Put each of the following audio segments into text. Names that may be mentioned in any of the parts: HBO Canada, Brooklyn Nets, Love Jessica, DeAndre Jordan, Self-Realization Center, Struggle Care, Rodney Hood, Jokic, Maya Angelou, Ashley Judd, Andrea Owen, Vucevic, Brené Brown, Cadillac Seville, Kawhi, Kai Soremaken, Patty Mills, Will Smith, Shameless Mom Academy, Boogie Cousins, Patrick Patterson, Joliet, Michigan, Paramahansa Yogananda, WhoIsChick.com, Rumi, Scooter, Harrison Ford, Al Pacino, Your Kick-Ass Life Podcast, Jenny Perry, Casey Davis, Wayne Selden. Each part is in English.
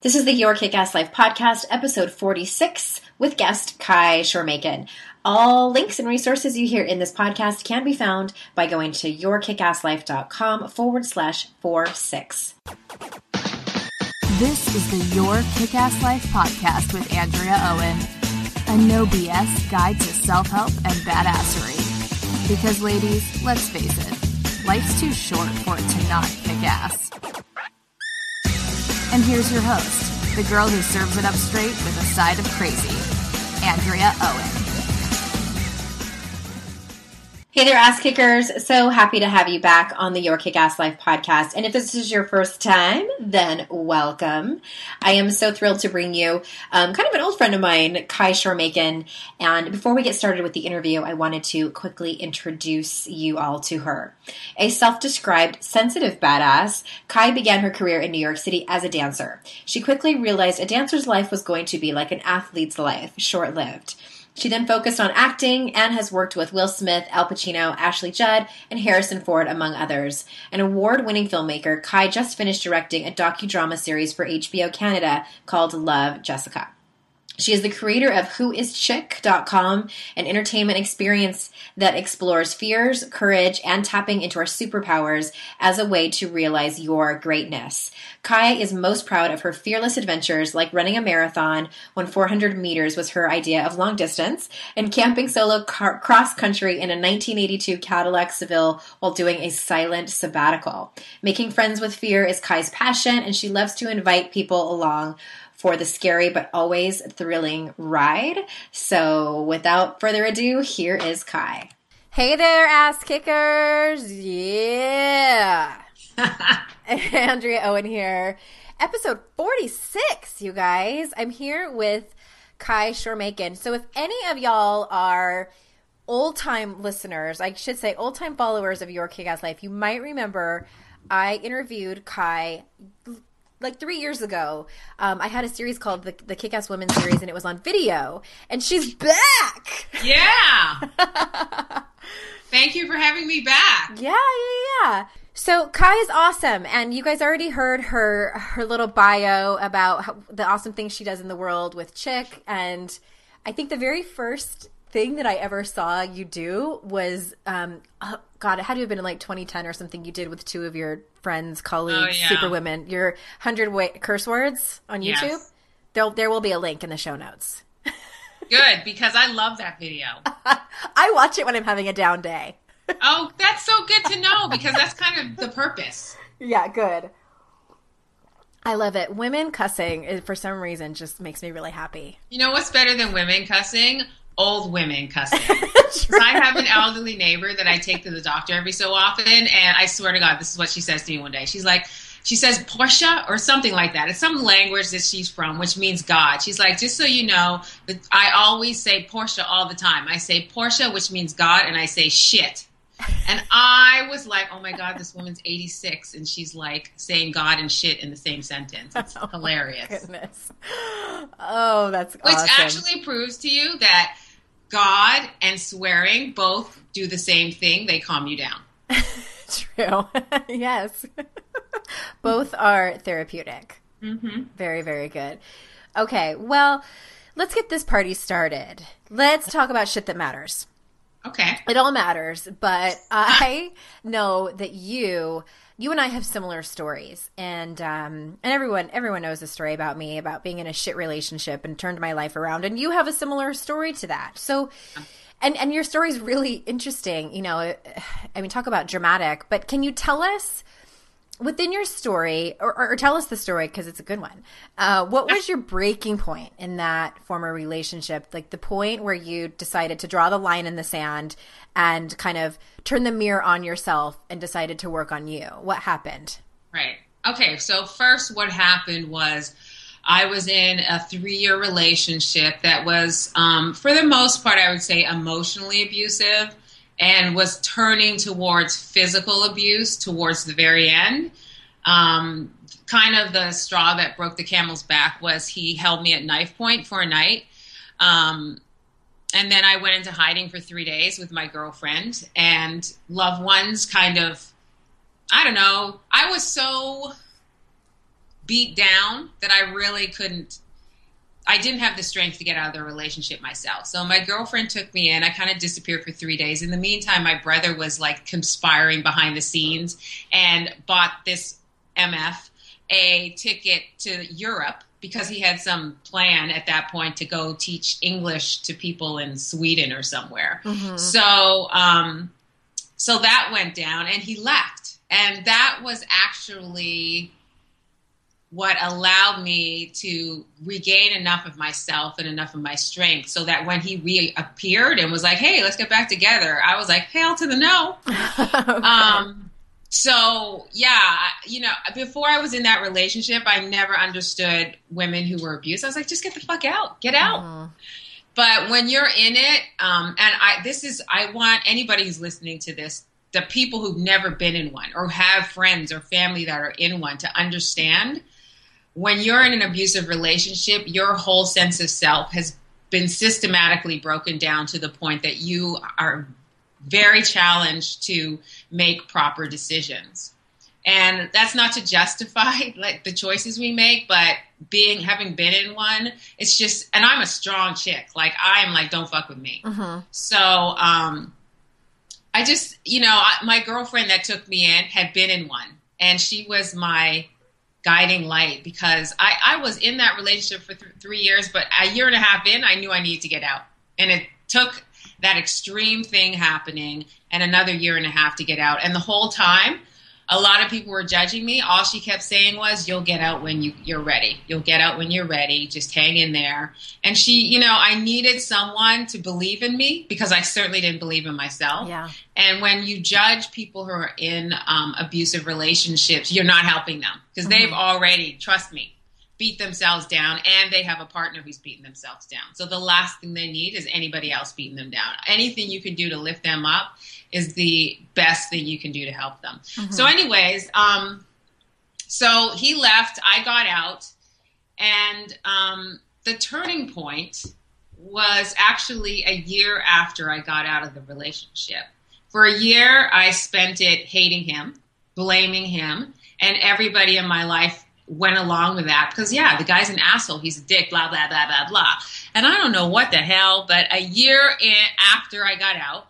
This is the Your Kick-Ass Life Podcast, episode 46, with guest Kai Soremaken. All links and resources you hear in this podcast can be found by going to yourkickasslife.com/46. This is the Your Kick-Ass Life Podcast with Andrea Owen, a no BS guide to self-help and badassery. Because ladies, let's face it, life's too short for it to not kick ass. And here's your host, the girl who serves it up straight with a side of crazy, Andrea Owen. Hey there, ass kickers. So happy to have you back on the Your Kick-Ass Life Podcast. And if this is your first time, then welcome. I am so thrilled to bring you kind of an old friend of mine, Kai Soremaken. And before we get started with the interview, I wanted to quickly introduce you all to her. A self-described sensitive badass, Kai began her career in New York City as a dancer. She quickly realized a dancer's life was going to be like an athlete's life, short-lived. She then focused on acting and has worked with Will Smith, Al Pacino, Ashley Judd, and Harrison Ford, among others. An award-winning filmmaker, Kai just finished directing a docudrama series for HBO Canada called Love Jessica. She is the creator of WhoIsChick.com, an entertainment experience that explores fears, courage, and tapping into our superpowers as a way to realize your greatness. Kai is most proud of her fearless adventures, like running a marathon when 400 meters was her idea of long distance, and camping solo cross-country in a 1982 Cadillac Seville while doing a silent sabbatical. Making friends with fear is Kai's passion, and she loves to invite people along for the scary but always thrilling ride. So without further ado, here is Kai. Hey there, ass kickers. Yeah. Andrea Owen here. Episode 46, you guys. I'm here with Kai Soremaken. So if any of y'all are old-time listeners, I should say old-time followers of Your Kick-Ass Life, you might remember I interviewed Kai like 3 years ago. I had a series called the Kick-Ass Women series, and it was on video, and she's back. Yeah. Thank you for having me back. Yeah. So Kai is awesome, and you guys already heard her little bio about the awesome things she does in the world with Chick, and I think the very first thing that I ever saw you do was, God, it had to have been in like 2010 or something. You did with two of your friends, colleagues, superwomen, your 100 curse words on YouTube. Yes. There will be a link in the show notes. Good, because I love that video. I watch it when I'm having a down day. Oh, that's so good to know, because that's kind of the purpose. Yeah, good. I love it. Women cussing, it, for some reason, just makes me really happy. You know what's better than women cussing? Old women cussing. Sure. I have an elderly neighbor that I take to the doctor every so often, and I swear to God, this is what she says to me one day. She's like, she says Portia or something like that. It's some language that she's from, which means God. She's like, just so you know, I always say Portia all the time. I say Portia, which means God, and I say shit. And I was like, oh my God, this woman's 86, and she's like saying God and shit in the same sentence. It's hilarious. Goodness. Oh, that's awesome. Which actually proves to you that God and swearing both do the same thing. They calm you down. True. Yes. Both are therapeutic. Mm-hmm. Very, very good. Okay. Well, let's get this party started. Let's talk about shit that matters. Okay. It all matters, but I know that you and I have similar stories, and everyone knows a story about me, about being in a shit relationship and turned my life around, and you have a similar story to that. So, and your story is really interesting, you know, I mean, talk about dramatic, but can you tell us within your story, or tell us the story, because it's a good one, what was your breaking point in that former relationship, like the point where you decided to draw the line in the sand and kind of turn the mirror on yourself and decided to work on you? What happened? Right. Okay. So first, what happened was I was in a 3-year relationship that was, for the most part, I would say emotionally abusive, and was turning towards physical abuse towards the very end. Kind of the straw that broke the camel's back was he held me at knife point for a night. And then I went into hiding for 3 days with my girlfriend, and loved ones kind of, I don't know, I was so beat down that I really couldn't, I didn't have the strength to get out of the relationship myself. So my girlfriend took me in. I kind of disappeared for 3 days. In the meantime, my brother was like conspiring behind the scenes and bought this MF a ticket to Europe, because he had some plan at that point to go teach English to people in Sweden or somewhere. Mm-hmm. So that went down and he left. And that was actually what allowed me to regain enough of myself and enough of my strength so that when he reappeared and was like, hey, let's get back together, I was like, hell to the no. Okay. So yeah, you know, before I was in that relationship, I never understood women who were abused. I was like, just get the fuck out, get out. Mm-hmm. But when you're in it, I want anybody who's listening to this, the people who've never been in one or have friends or family that are in one, to understand, when you're in an abusive relationship, your whole sense of self has been systematically broken down to the point that you are very challenged to make proper decisions. And that's not to justify like the choices we make, but having been in one, it's just, and I'm a strong chick. Like I'm like, don't fuck with me. Mm-hmm. So, I just, you know, my girlfriend that took me in had been in one, and she was my guiding light, because I was in that relationship for 3 years, but a year and a half in, I knew I needed to get out. And it took that extreme thing happening and another year and a half to get out. And the whole time, a lot of people were judging me. All she kept saying was, you'll get out when you're ready. You'll get out when you're ready. Just hang in there. And she, you know, I needed someone to believe in me, because I certainly didn't believe in myself. Yeah. And when you judge people who are in abusive relationships, you're not helping them, because mm-hmm. they've already, trust me, beat themselves down, and they have a partner who's beaten themselves down. So the last thing they need is anybody else beating them down. Anything you can do to lift them up is the best thing you can do to help them. Mm-hmm. So anyways, so he left, I got out, and the turning point was actually a year after I got out of the relationship. For a year, I spent it hating him, blaming him, and everybody in my life went along with that, because yeah, the guy's an asshole, he's a dick, blah, blah, blah, blah, blah. And I don't know what the hell, but a year after I got out,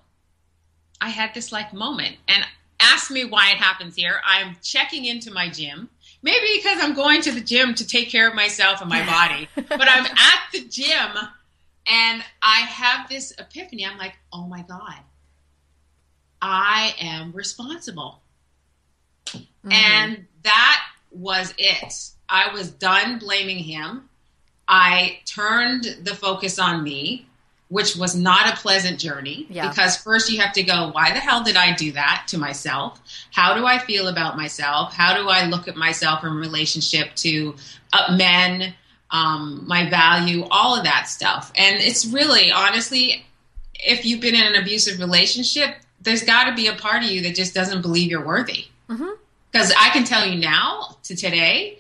I had this like moment, and ask me why it happens here. I'm checking into my gym, maybe because I'm going to the gym to take care of myself and my body, but I'm at the gym and I have this epiphany. I'm like, oh my God, I am responsible. Mm-hmm. And that was it. I was done blaming him. I turned the focus on me, which was not a pleasant journey, yeah. Because first you have to go, why the hell did I do that to myself? How do I feel about myself? How do I look at myself in relationship to men, my value, all of that stuff? And it's really, honestly, if you've been in an abusive relationship, there's got to be a part of you that just doesn't believe you're worthy. Mm-hmm. Because I can tell you now, to today,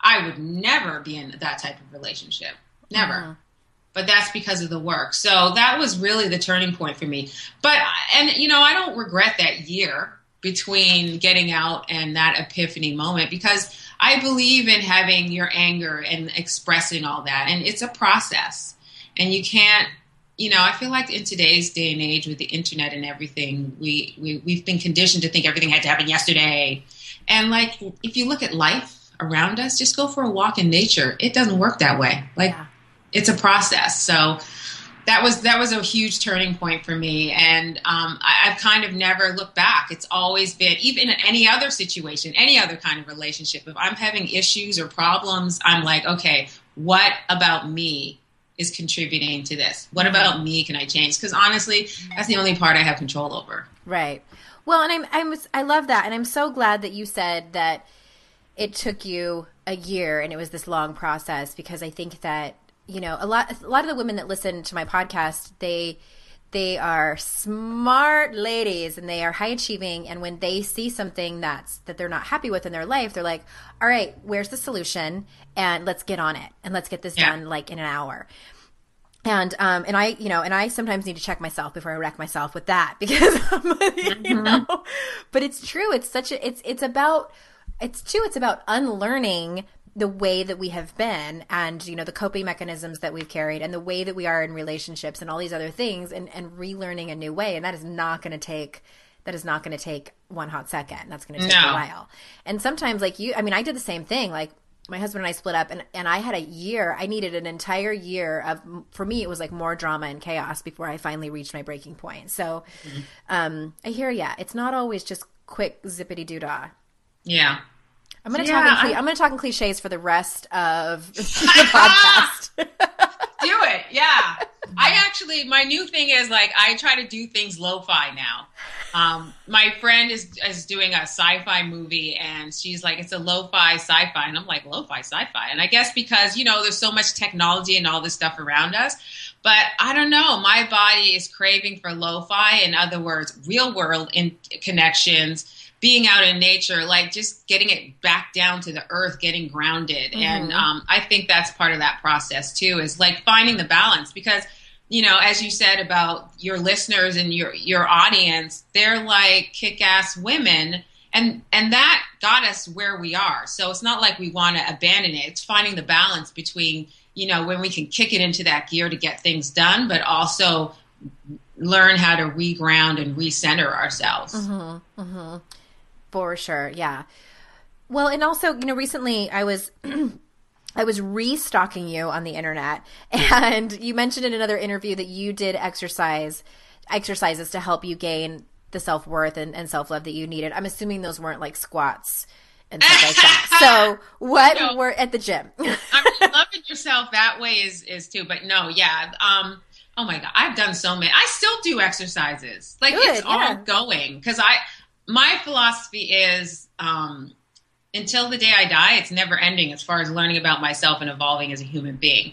I would never be in that type of relationship. Never. Mm-hmm. But that's because of the work. So that was really the turning point for me. But, and you know, I don't regret that year between getting out and that epiphany moment, because I believe in having your anger and expressing all that. And it's a process. And you can't, you know, I feel like in today's day and age with the internet and everything, we've been conditioned to think everything had to happen yesterday. And like, if you look at life around us, just go for a walk in nature. It doesn't work that way. Like, it's a process. So that was a huge turning point for me. And I've kind of never looked back. It's always been, even in any other situation, any other kind of relationship, if I'm having issues or problems, I'm like, okay, what about me is contributing to this? What about me can I change? Because honestly, that's the only part I have control over. Right. Well, and I love that. And I'm so glad that you said that it took you a year and it was this long process, because I think that, you know, a lot of the women that listen to my podcast, they are smart ladies and they are high achieving. And when they see something that they're not happy with in their life, they're like, all right, where's the solution? And let's get on it and let's get this done like in an hour. And I, you know, and I sometimes need to check myself before I wreck myself with that, because, you know, but it's true. It's such a, it's about unlearning the way that we have been and, you know, the coping mechanisms that we've carried and the way that we are in relationships and all these other things, and relearning a new way. And that is not going to take one hot second. That's going to take a while. And sometimes, like you, I mean, I did the same thing. Like, my husband and I split up, and I had a year, I needed an entire year of, for me, it was like more drama and chaos before I finally reached my breaking point. So I hear ya. It's not always just quick zippity doodah. Yeah. I'm going to talk in cliches for the rest of the podcast. Do it. Yeah. My new thing is, like, I try to do things lo-fi now. My friend is doing a sci-fi movie, and she's like, it's a lo-fi sci-fi. And I'm like, lo-fi sci-fi. And I guess because, you know, there's so much technology and all this stuff around us, but I don't know, my body is craving for lo-fi. In other words, real world in connections, being out in nature, like just getting it back down to the earth, getting grounded. Mm-hmm. And I think that's part of that process too, is like finding the balance, because, you know, as you said about your listeners and your audience, they're like kick-ass women, and that got us where we are. So it's not like we want to abandon it. It's finding the balance between, you know, when we can kick it into that gear to get things done, but also learn how to reground and recenter ourselves. Mm-hmm. Mm-hmm. For sure. Yeah. Well, and also, you know, recently I was restocking you on the internet, and you mentioned in another interview that you did exercises to help you gain the self-worth and self-love that you needed. I'm assuming those weren't like squats and stuff like that. So what were at the gym? I mean, loving yourself that way is too, but no. Yeah. Oh my God. I've done so many. I still do exercises. Like, good, it's ongoing. 'Cause my philosophy is, until the day I die, it's never ending as far as learning about myself and evolving as a human being.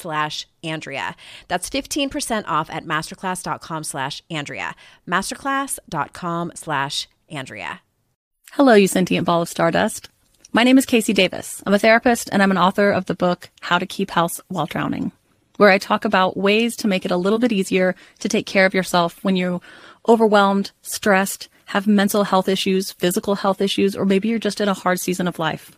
That's 15% off at masterclass.com/Andrea. Masterclass.com/Andrea. Hello, you sentient ball of stardust. My name is Casey Davis. I'm a therapist, and I'm an author of the book, How to Keep House While Drowning, where I talk about ways to make it a little bit easier to take care of yourself when you're overwhelmed, stressed, have mental health issues, physical health issues, or maybe you're just in a hard season of life.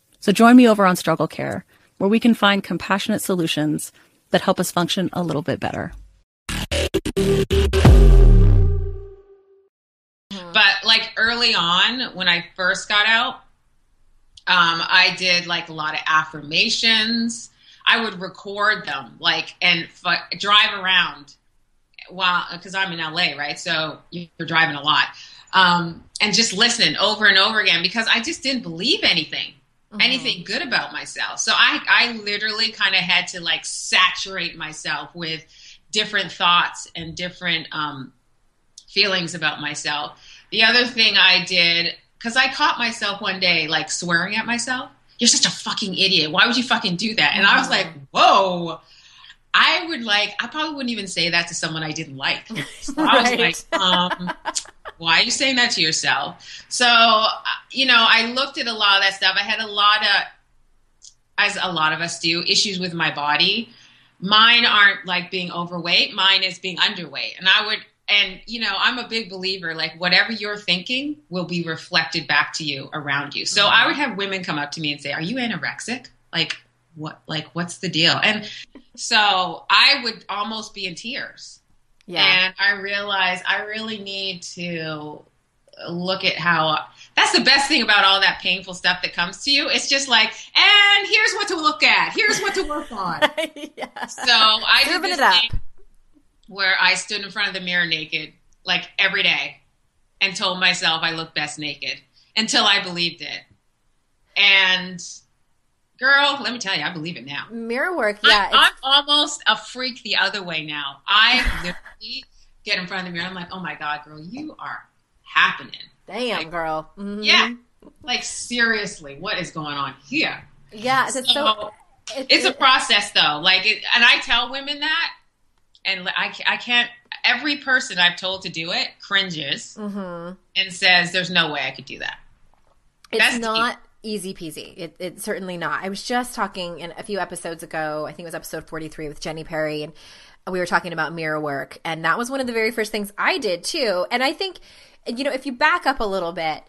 So join me over on Struggle Care, where we can find compassionate solutions that help us function a little bit better. But like early on, when I first got out, I did like a lot of affirmations. I would record them like and drive around while, because I'm in LA, right? So you're driving a lot. And just listen over and over again, because I just didn't believe anything good about myself. So I literally kind of had to like saturate myself with different thoughts and different feelings about myself. The other thing I did, because I caught myself one day like swearing at myself. You're such a fucking idiot. Why would you fucking do that? And I was like, whoa. I probably wouldn't even say that to someone I didn't like. So I was like, why are you saying that to yourself? So, you know, I looked at a lot of that stuff. I had a lot of, as a lot of us do, issues with my body. Mine aren't like being overweight. Mine is being underweight. And, you know, I'm a big believer, like whatever you're thinking will be reflected back to you around you. So I would have women come up to me and say, are you anorexic? What's the deal? And so I would almost be in tears. Yeah. And I realized I really need to look at how that's the best thing about all that painful stuff that comes to you. It's just like, and here's what to look at. Here's what to work on. Yeah. So I did this thing where I stood in front of the mirror naked, like every day, and told myself I look best naked until I believed it. And girl, let me tell you, I believe it now. Mirror work, yeah. I'm almost a freak the other way now. I literally get in front of the mirror. I'm like, oh my God, girl, you are happening. Damn, like, girl. Mm-hmm. Yeah. Like, seriously, what is going on here? Yeah. It's a process, though. And I tell women that, and I can't, every person I've told to do it cringes and says, there's no way I could do that. That's not easy peasy. It's certainly not. I was just talking in a few episodes ago, I think it was episode 43 with Jenny Perry, and we were talking about mirror work. And that was one of the very first things I did too. And I think, you know, if you back up a little bit,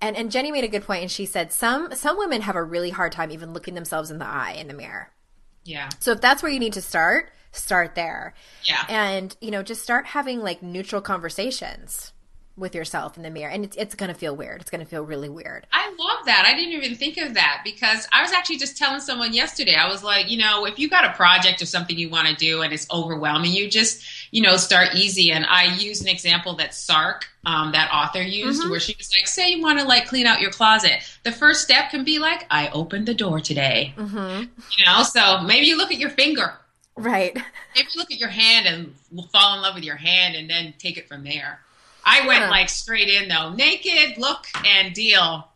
and Jenny made a good point, and she said some women have a really hard time even looking themselves in the eye in the mirror. Yeah. So if that's where you need to start there. Yeah. And, you know, just start having like neutral conversations with yourself in the mirror. And it's going to feel weird. It's going to feel really weird. I love that. I didn't even think of that, because I was actually just telling someone yesterday, I was like, you know, if you got a project or something you want to do and it's overwhelming, you just, you know, start easy. And I use an example that Sark, that author used, where she was like, say you want to like clean out your closet. The first step can be like, I opened the door today, you know? So maybe you look at your finger. Right. Maybe you look at your hand and fall in love with your hand and then take it from there. I went like straight in though. Naked, look, and deal.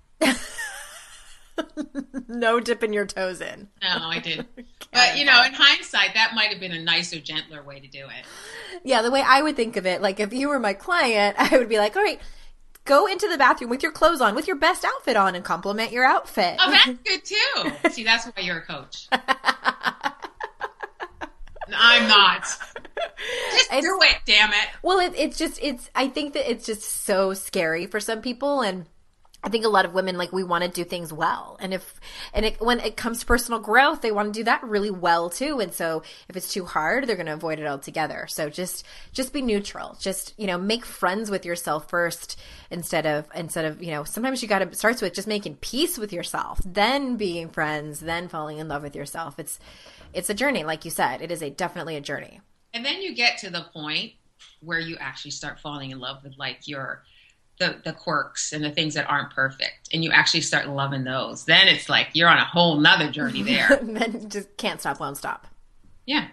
No dipping your toes in. No, I didn't. But, you know, in hindsight, that might have been a nicer, gentler way to do it. Yeah, the way I would think of it, like if you were my client, I would be like, all right, go into the bathroom with your clothes on, with your best outfit on, and compliment your outfit. Oh, that's good too. See, that's why you're a coach. I'm not. Just do it, damn it. Well, it's just I think that it's just so scary for some people. And I think a lot of women, like, we want to do things well. And when it comes to personal growth, they want to do that really well too. And so if it's too hard, they're going to avoid it altogether. So just be neutral. Just, you know, make friends with yourself first instead of, you know, sometimes you got to start with just making peace with yourself, then being friends, then falling in love with yourself. It's a journey. Like you said, it is definitely a journey. And then you get to the point where you actually start falling in love with like your, the quirks and the things that aren't perfect. And you actually start loving those. Then it's like, you're on a whole nother journey there. Then you just can't stop, won't stop. Yeah.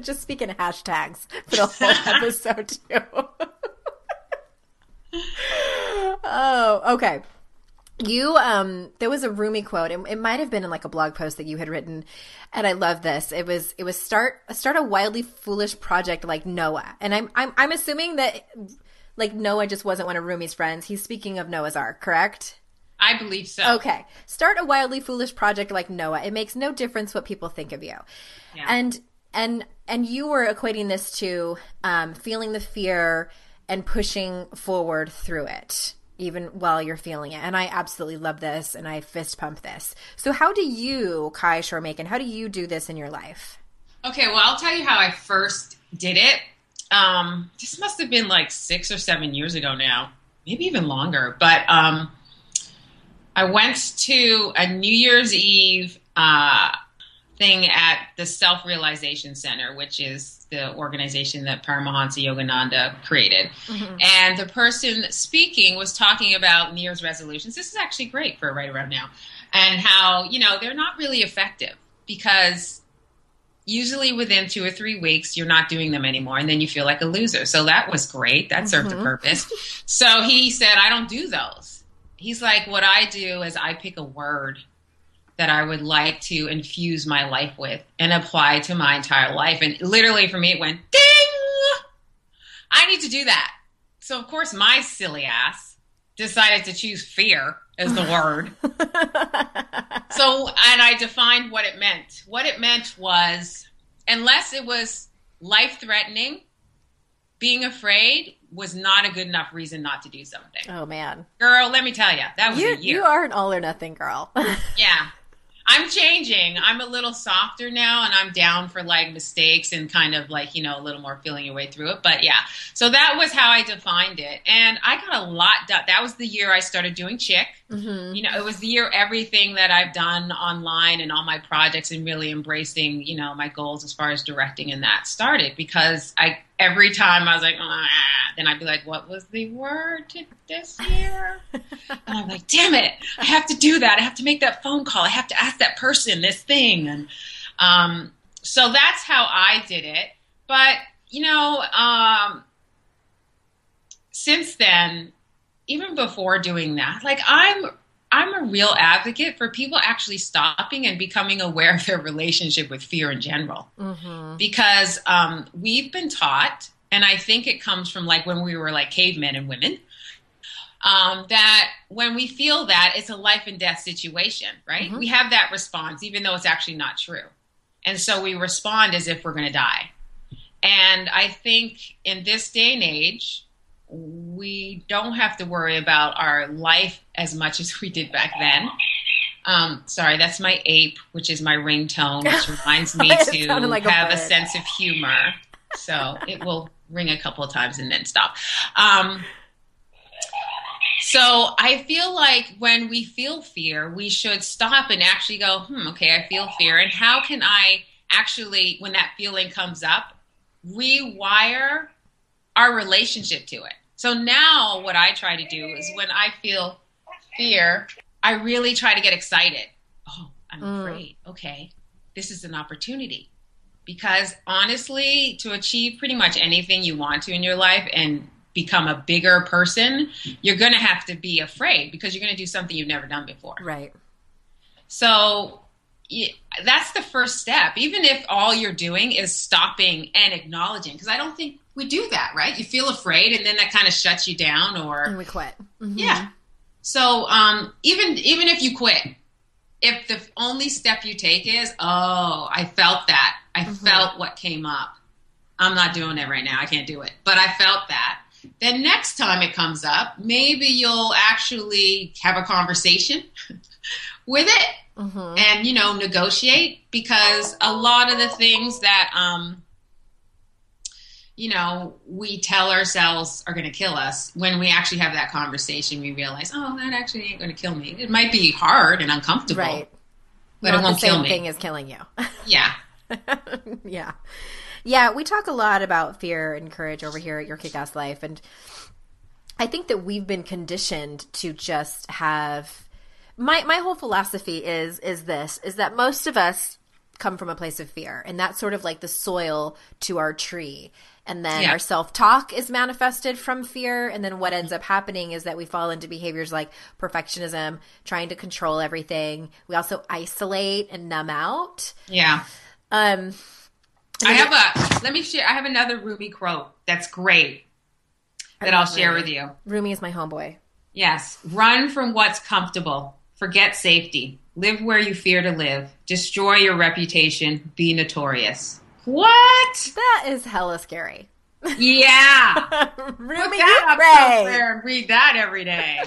Just speaking of hashtags for the whole episode too. Oh, okay. You, there was a Rumi quote, and it might have been in like a blog post that you had written, and I love this. It was start a wildly foolish project like Noah, and I'm assuming that like Noah just wasn't one of Rumi's friends. He's speaking of Noah's Ark, correct? I believe so. Okay. Start a wildly foolish project like Noah. It makes no difference what people think of you. Yeah. And you were equating this to feeling the fear and pushing forward through it, even while you're feeling it. And I absolutely love this, and I fist pump this. So how do you, Kai Soremaken, how do you do this in your life? Okay, well, I'll tell you how I first did it. This must have been like 6 or 7 years ago now, maybe even longer. But I went to a New Year's Eve thing at the Self-Realization Center, which is the organization that Paramahansa Yogananda created. Mm-hmm. And the person speaking was talking about New Year's resolutions. This is actually great for right around now. And how, you know, they're not really effective because usually within 2 or 3 weeks, you're not doing them anymore. And then you feel like a loser. So that was great. That served a purpose. So he said, I don't do those. He's like, what I do is I pick a word that I would like to infuse my life with and apply to my entire life. And literally for me, it went, ding! I need to do that. So, of course, my silly ass decided to choose fear as the word. So, and I defined what it meant. What it meant was, unless it was life-threatening, being afraid was not a good enough reason not to do something. Oh, man. Girl, let me tell you, that was a year. You are an all-or-nothing girl. Yeah. I'm changing. I'm a little softer now, and I'm down for, like, mistakes and kind of, like, you know, a little more feeling your way through it. But, yeah. So that was how I defined it. And I got a lot done. That was the year I started doing Chick. Mm-hmm. You know, it was the year everything that I've done online and all my projects and really embracing, you know, my goals as far as directing and that started because every time I was like, then I'd be like, what was the word this year? And I'm like, damn it. I have to do that. I have to make that phone call. I have to ask that person this thing. And so that's how I did it. But, you know, since then, even before doing that, like I'm a real advocate for people actually stopping and becoming aware of their relationship with fear in general. Mm-hmm. Because we've been taught, and I think it comes from like when we were like cavemen and women, that when we feel that it's a life and death situation, right? Mm-hmm. We have that response, even though it's actually not true. And so we respond as if we're going to die. And I think in this day and age, we don't have to worry about our life as much as we did back then. Sorry, that's my ape, which is my ringtone, which reminds me to like have a sense of humor. So it will ring a couple of times and then stop. So I feel like when we feel fear, we should stop and actually go, okay, I feel fear. And how can I actually, when that feeling comes up, rewire our relationship to it. So now what I try to do is when I feel fear, I really try to get excited. Oh, I'm afraid. Okay. This is an opportunity. Because honestly, to achieve pretty much anything you want to in your life and become a bigger person, you're going to have to be afraid because you're going to do something you've never done before. Right. So that's the first step. Even if all you're doing is stopping and acknowledging, because I don't think we do that, right? You feel afraid, and then that kind of shuts you down, and we quit. Mm-hmm. Yeah. So even if you quit, if the only step you take is, oh, I felt that, I felt what came up. I'm not doing it right now. I can't do it, but I felt that. Then next time it comes up, maybe you'll actually have a conversation with it, and you know, negotiate, because a lot of the things that you know, we tell ourselves are going to kill us. When we actually have that conversation, we realize, oh, that actually ain't going to kill me. It might be hard and uncomfortable, right? But not it won't kill me. The same thing is killing you. Yeah. Yeah. We talk a lot about fear and courage over here at Your Kick-Ass Life. And I think that we've been conditioned to just have my whole philosophy is that most of us come from a place of fear, and that's sort of like the soil to our tree. And then our self-talk is manifested from fear. And then what ends up happening is that we fall into behaviors like perfectionism, trying to control everything. We also isolate and numb out. Yeah. I have another Rumi quote that's great that I'll share with you. Rumi is my homeboy. Yes. Run from what's comfortable. Forget safety. Live where you fear to live. Destroy your reputation. Be notorious. What? That is hella scary. Yeah. Rumi, put that up somewhere and read that every day.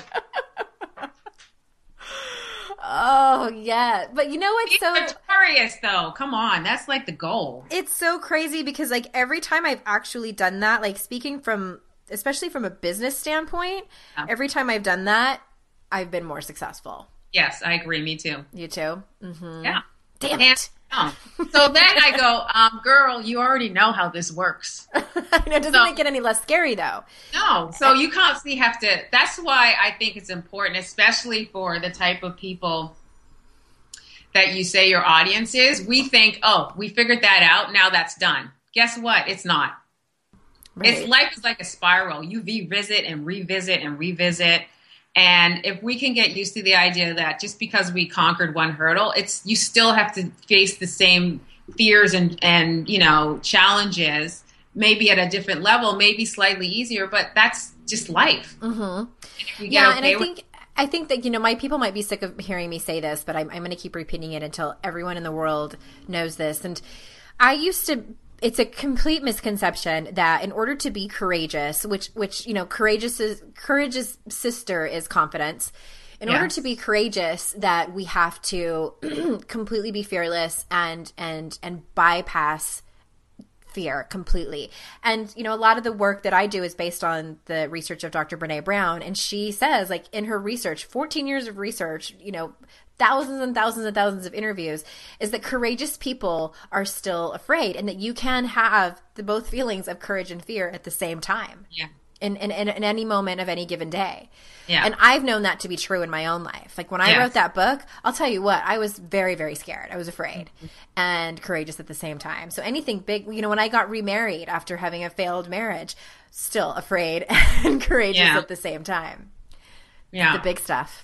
Oh, yeah. But you know what's so... It's notorious, though. Come on. That's like the goal. It's so crazy because, like, every time I've actually done that, like, speaking from... especially from a business standpoint, every time I've done that, I've been more successful. Yes, I agree. Me too. You too? Mm-hmm. Yeah. Damn it. So then I go, girl, you already know how this works. It doesn't make it any less scary, though. No. So you constantly have to – that's why I think it's important, especially for the type of people that you say your audience is. We think, oh, we figured that out. Now that's done. Guess what? It's not. Right. It's life is like a spiral. You revisit and revisit and revisit. And if we can get used to the idea that just because we conquered one hurdle, it's you still have to face the same fears and you know, challenges, maybe at a different level, maybe slightly easier, but that's just life. Mm-hmm. I think that, you know, my people might be sick of hearing me say this, but I'm going to keep repeating it until everyone in the world knows this. And I used to... It's a complete misconception that in order to be courageous, which you know, courage's sister is confidence. In order to be courageous, that we have to completely be fearless and bypass fear completely. And, you know, a lot of the work that I do is based on the research of Dr. Brené Brown. And she says, like, in her research, 14 years of research, you know, thousands and thousands and thousands of interviews, is that courageous people are still afraid, and that you can have the both feelings of courage and fear at the same time. Yeah. In any moment of any given day. Yeah. And I've known that to be true in my own life. Like when I wrote that book, I'll tell you what, I was very, very scared. I was afraid and courageous at the same time. So anything big, you know, when I got remarried after having a failed marriage, still afraid and courageous at the same time. Yeah. The big stuff.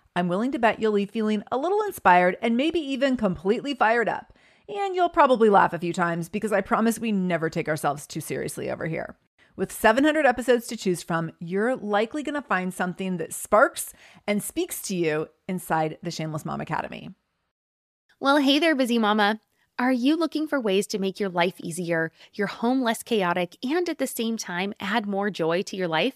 I'm willing to bet you'll leave feeling a little inspired and maybe even completely fired up. And you'll probably laugh a few times because I promise we never take ourselves too seriously over here. With 700 episodes to choose from, you're likely going to find something that sparks and speaks to you inside the Shameless Mom Academy. Well, hey there, busy mama. Are you looking for ways to make your life easier, your home less chaotic, and at the same time add more joy to your life?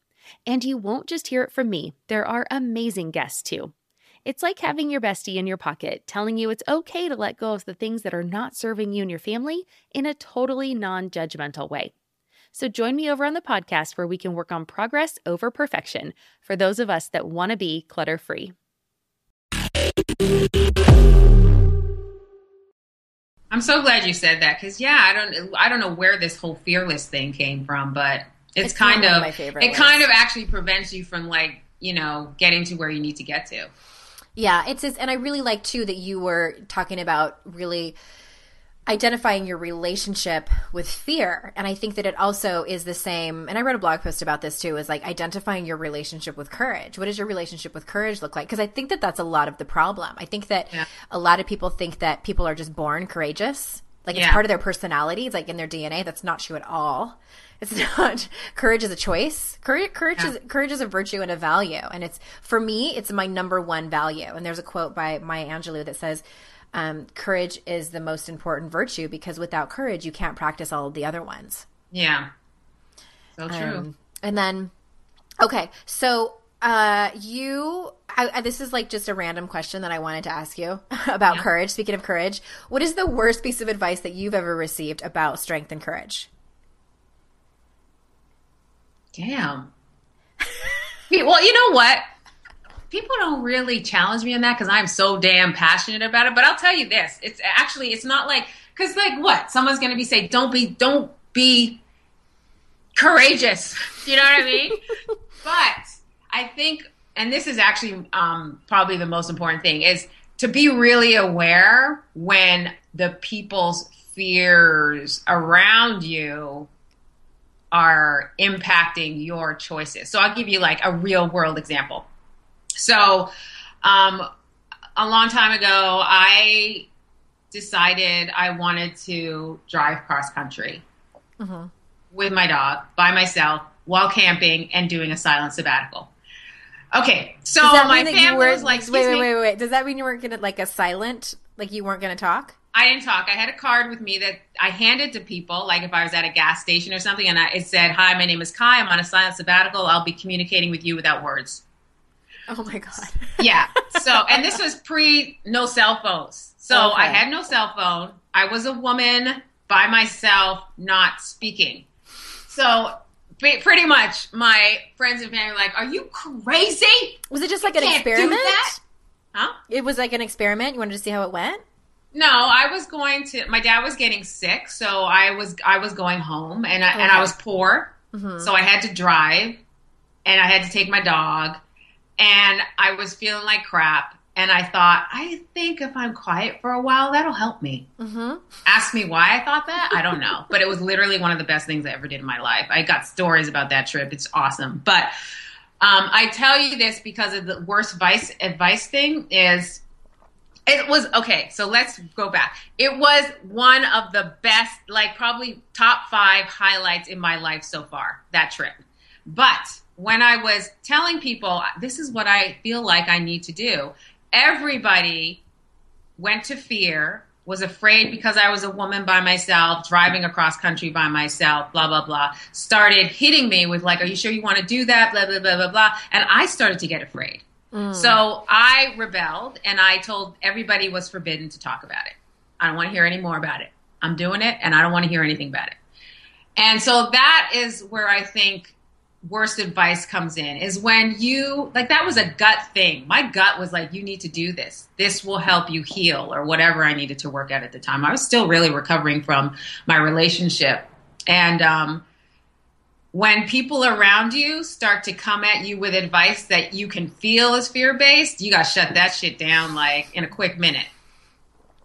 And you won't just hear it from me. There are amazing guests, too. It's like having your bestie in your pocket, telling you it's okay to let go of the things that are not serving you and your family in a totally non-judgmental way. So join me over on the podcast where we can work on progress over perfection for those of us that want to be clutter-free. I'm so glad you said that because, I don't know where this whole fearless thing came from, but... It's kind of my favorite. It kind of actually prevents you from, like, you know, getting to where you need to get to. Yeah, it's just, and I really like too that you were talking about really identifying your relationship with fear, and I think that it also is the same. And I read a blog post about this too. Is like identifying your relationship with courage. What does your relationship with courage look like? Because I think that that's a lot of the problem. I think that a lot of people think that people are just born courageous. Like, it's part of their personality. It's like in their DNA. That's not you at all. It's not. Courage is a choice. Courage is a virtue and a value. And it's, for me, it's my number one value. And there's a quote by Maya Angelou that says, courage is the most important virtue, because without courage, you can't practice all of the other ones. Yeah. So true. And then, okay. So, this is like just a random question that I wanted to ask you about courage. Speaking of courage, what is the worst piece of advice that you've ever received about strength and courage? Damn. Well, you know what? People don't really challenge me on that because I'm so damn passionate about it. But I'll tell you this. It's not like, because like what? Someone's going to be saying, don't be courageous. You know what I mean? But I think, and this is actually probably the most important thing, is to be really aware when the people's fears around you are impacting your choices. So I'll give you like a real world example. So a long time ago, I decided I wanted to drive cross country with my dog by myself while camping and doing a silent sabbatical. Okay, so my family was like, wait. Does that mean you weren't going to, like, a silent, like you weren't going to talk? I didn't talk. I had a card with me that I handed to people, like if I was at a gas station or something, and it said, "Hi, my name is Kai. I'm on a silent sabbatical. I'll be communicating with you without words." Oh, my God. Yeah. So, and this was pre-no cell phones. So okay. I had no cell phone. I was a woman by myself, not speaking. So pretty much my friends and family were like, "Are you crazy? Was it just like an experiment? Huh? It was like an experiment? You wanted to see how it went?" No, I was going to, my dad was getting sick. So I was going home and I was poor. Mm-hmm. So I had to drive and I had to take my dog. And I was feeling like crap. And I thought, I think if I'm quiet for a while, that'll help me. Mm-hmm. Ask me why I thought that. I don't know. But it was literally one of the best things I ever did in my life. I got stories about that trip. It's awesome. But I tell you this because of the worst advice thing is, it was, okay, so let's go back. It was one of the best, like probably top 5 highlights in my life so far, that trip. But when I was telling people, this is what I feel like I need to do, everybody went to fear, was afraid because I was a woman by myself, driving across country by myself, blah, blah, blah, started hitting me with like, "Are you sure you want to do that? Blah, blah, blah, blah, blah." And I started to get afraid. So I rebelled and I told everybody was forbidden to talk about it. I don't want to hear any more about it. I'm doing it and I don't want to hear anything about it. And so that is where I think worst advice comes in, is when you, like, that was a gut thing. My gut was like, "You need to do this. This will help you heal," or whatever I needed to work at the time. I was still really recovering from my relationship. And when people around you start to come at you with advice that you can feel is fear-based, you got to shut that shit down like in a quick minute,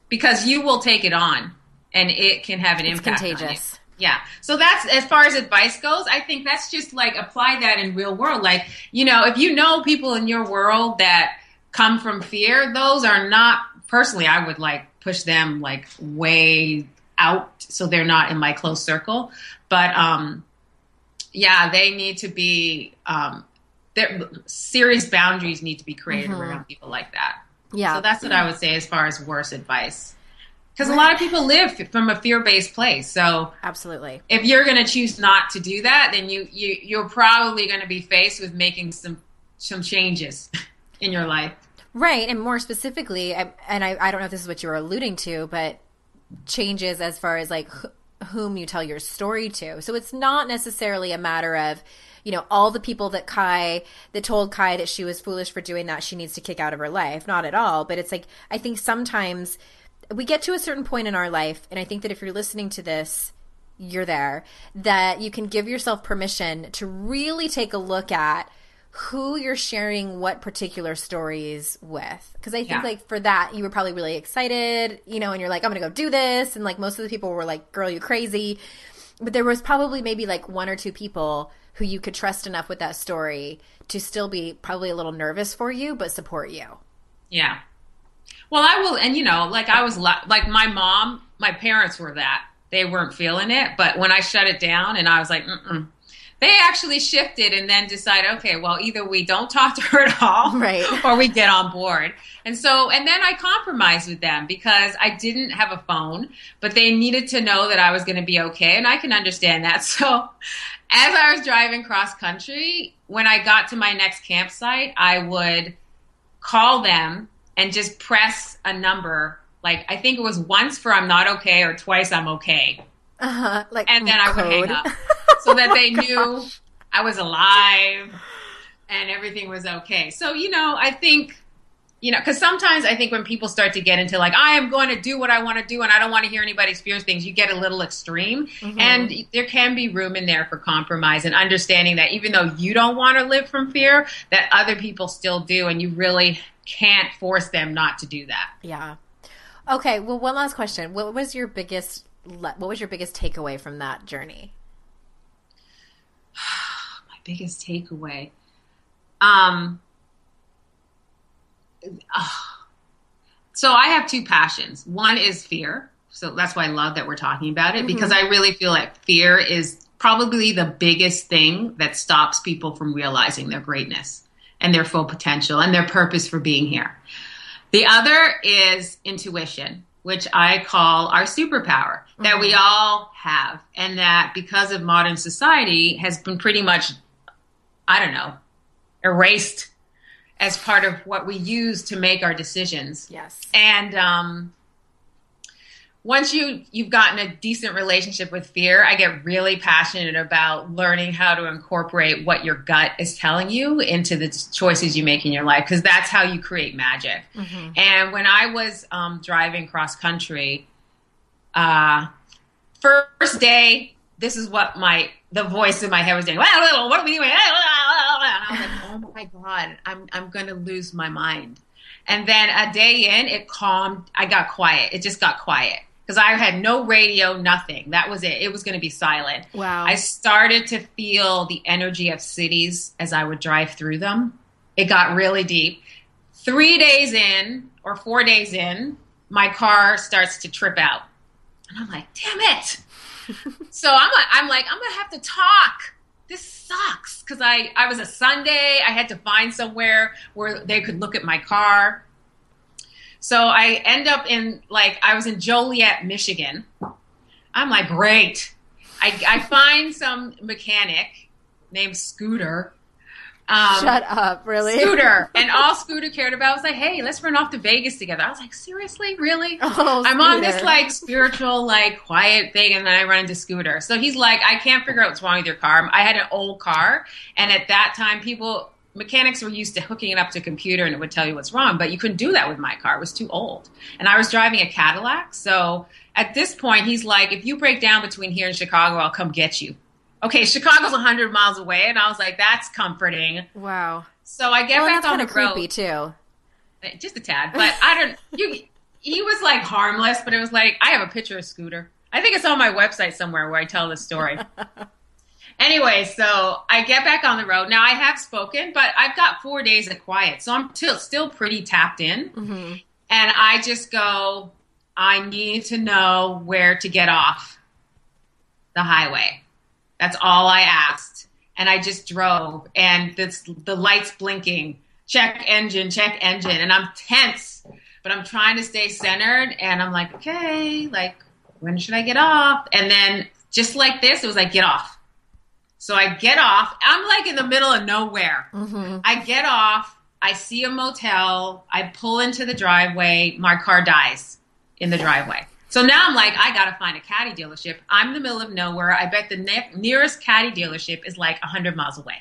because you will take it on and it can have an impact. It's contagious. On you. Yeah. So that's, as far as advice goes, I think that's just like, apply that in real world. Like, you know, if you know people in your world that come from fear, those are not, personally, I would like push them like way out so they're not in my close circle. But, yeah, they need to be, their serious boundaries need to be created around people like that. Yeah. So that's what I would say as far as worst advice. Because a lot of people live from a fear-based place. So absolutely, if you're going to choose not to do that, then you're probably going to be faced with making some changes in your life. Right. And more specifically, I don't know if this is what you were alluding to, but changes as far as like whom you tell your story to. So it's not necessarily a matter of, you know, all the people that told Kai that she was foolish for doing that, she needs to kick out of her life. Not at all. But it's like, I think sometimes we get to a certain point in our life, and I think that if you're listening to this, you're there, that you can give yourself permission to really take a look at who you're sharing what particular stories with. Because I think like for that, you were probably really excited, you know, and you're like, "I'm going to go do this." And like most of the people were like, "Girl, you crazy." But there was probably maybe like 1 or 2 people who you could trust enough with that story to still be probably a little nervous for you, but support you. Yeah. Well, I will, and you know, like I was like my mom my parents were that. They weren't feeling it. But when I shut it down and I was like, mm-mm, they actually shifted and then decided, okay, well, either we don't talk to her at all, right, or we get on board. And so, and then I compromised with them because I didn't have a phone, but they needed to know that I was going to be okay. And I can understand that. So as I was driving cross country, when I got to my next campsite, I would call them and just press a number. Like, I think it was once for I'm not okay or twice I'm okay. Uh-huh. Like, and then I would hang up. So that they knew I was alive and everything was okay. So, you know, I think, you know, because sometimes I think when people start to get into like, I am going to do what I want to do and I don't want to hear anybody experience things, you get a little extreme. Mm-hmm. And there can be room in there for compromise and understanding that even though you don't want to live from fear, that other people still do. And you really can't force them not to do that. Yeah. Okay. Well, one last question. What was your biggest takeaway from that journey? My biggest takeaway, so I have two passions. One is fear. So that's why I love that we're talking about it, mm-hmm. because I really feel like fear is probably the biggest thing that stops people from realizing their greatness and their full potential and their purpose for being here. The other is intuition, which I call our superpower, that mm-hmm. we all have. And that because of modern society has been pretty much, I don't know, erased as part of what we use to make our decisions. Yes. And once you've gotten a decent relationship with fear, I get really passionate about learning how to incorporate what your gut is telling you into the choices you make in your life, because that's how you create magic. Mm-hmm. And when I was driving cross country, first day, this is what the voice in my head was doing. What are we doing? And I was like, oh my God, I'm going to lose my mind. And then a day in, it calmed. I got quiet. It just got quiet. Because I had no radio, nothing. That was it. It was going to be silent. Wow. I started to feel the energy of cities as I would drive through them. It got really deep. 3 days in or 4 days in, my car starts to trip out. And I'm like, damn it. So I'm like, I'm going to have to talk. This sucks. Because I was a Sunday. I had to find somewhere where they could look at my car. So I end up I was in Joliet, Michigan. I'm like, great. I find some mechanic named Scooter. Shut up, really? Scooter. And all Scooter cared about was like, hey, let's run off to Vegas together. I was like, seriously? Really? Oh, I'm on this like spiritual, like quiet thing. And then I run into Scooter. So he's like, I can't figure out what's wrong with your car. I had an old car. And at that time, mechanics were used to hooking it up to a computer and it would tell you what's wrong, but you couldn't do that with my car. It was too old. And I was driving a Cadillac. So at this point, he's like, if you break down between here and Chicago, I'll come get you. Okay, Chicago's 100 miles away. And I was like, that's comforting. Wow. So I get back on the road. That's kind of creepy too. Just a tad. But he was like harmless, but it was like, I have a picture of Scooter. I think it's on my website somewhere where I tell this story. Anyway, so I get back on the road. Now, I have spoken, but I've got 4 days of quiet. So I'm still pretty tapped in. Mm-hmm. And I just go, I need to know where to get off the highway. That's all I asked. And I just drove. And the lights blinking. Check engine, check engine. And I'm tense. But I'm trying to stay centered. And I'm like, okay, like, when should I get off? And then just like this, it was like, get off. So I get off. I'm like in the middle of nowhere. Mm-hmm. I get off. I see a motel. I pull into the driveway. My car dies in the driveway. So now I'm like, I got to find a caddy dealership. I'm in the middle of nowhere. I bet the nearest caddy dealership is like 100 miles away.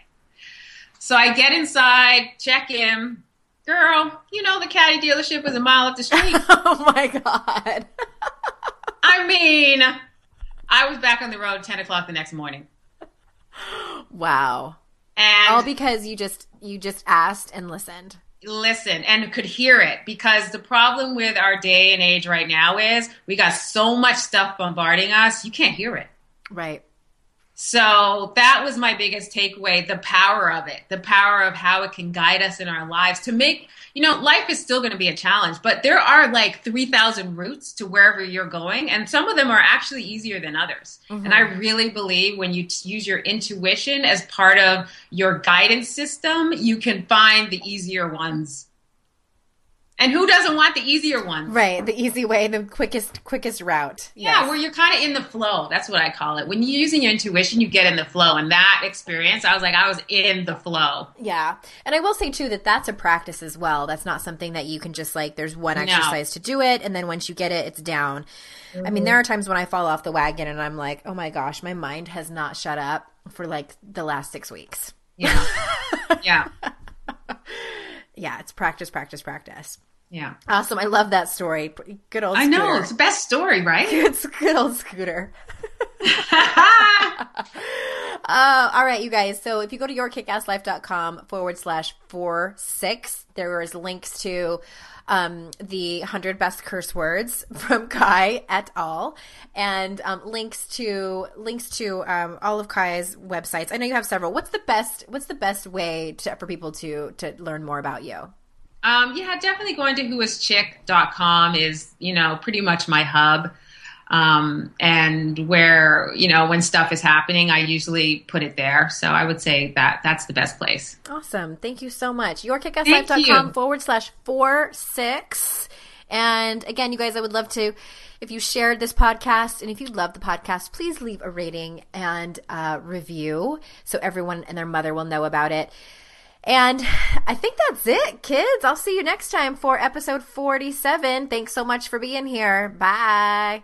So I get inside, check in. Girl, you know the caddy dealership was a mile up the street. Oh, my God. I mean, I was back on the road 10 o'clock the next morning. Wow. And all because you just asked and listened and could hear it, because the problem with our day and age right now is we got so much stuff bombarding us, you can't hear it. Right. So that was my biggest takeaway, the power of it, the power of how it can guide us in our lives to make, you know, life is still going to be a challenge, but there are like 3,000 routes to wherever you're going. And some of them are actually easier than others. Mm-hmm. And I really believe when you use your intuition as part of your guidance system, you can find the easier ones. And who doesn't want the easier ones? Right, the easy way, the quickest route. Yeah, yes. Where you're kind of in the flow. That's what I call it. When you're using your intuition, you get in the flow. And that experience, I was like, I was in the flow. Yeah. And I will say, too, that that's a practice as well. That's not something that you can just, like, there's one exercise to do it, and then once you get it, it's down. Mm-hmm. I mean, there are times when I fall off the wagon and I'm like, oh, my gosh, my mind has not shut up for, like, the last 6 weeks. Yeah. Yeah. Yeah, it's practice. Yeah. Awesome. I love that story. Good old Scooter. I know. It's the best story, right? It's good old Scooter. All right, you guys. So if you go to yourkickasslife.com /46, there is links to the 100 best curse words from Kai et al. And links to all of Kai's websites. I know you have several. What's the best way for people to learn more about you? Definitely going to WhoIsChick.com is, pretty much my hub. And where, when stuff is happening, I usually put it there. So I would say that that's the best place. Awesome. Thank you so much. YourKickAssLife.com /46. And again, you guys, I would love to, if you shared this podcast and if you love the podcast, please leave a rating and review so everyone and their mother will know about it. And I think that's it, kids. I'll see you next time for episode 47. Thanks so much for being here. Bye.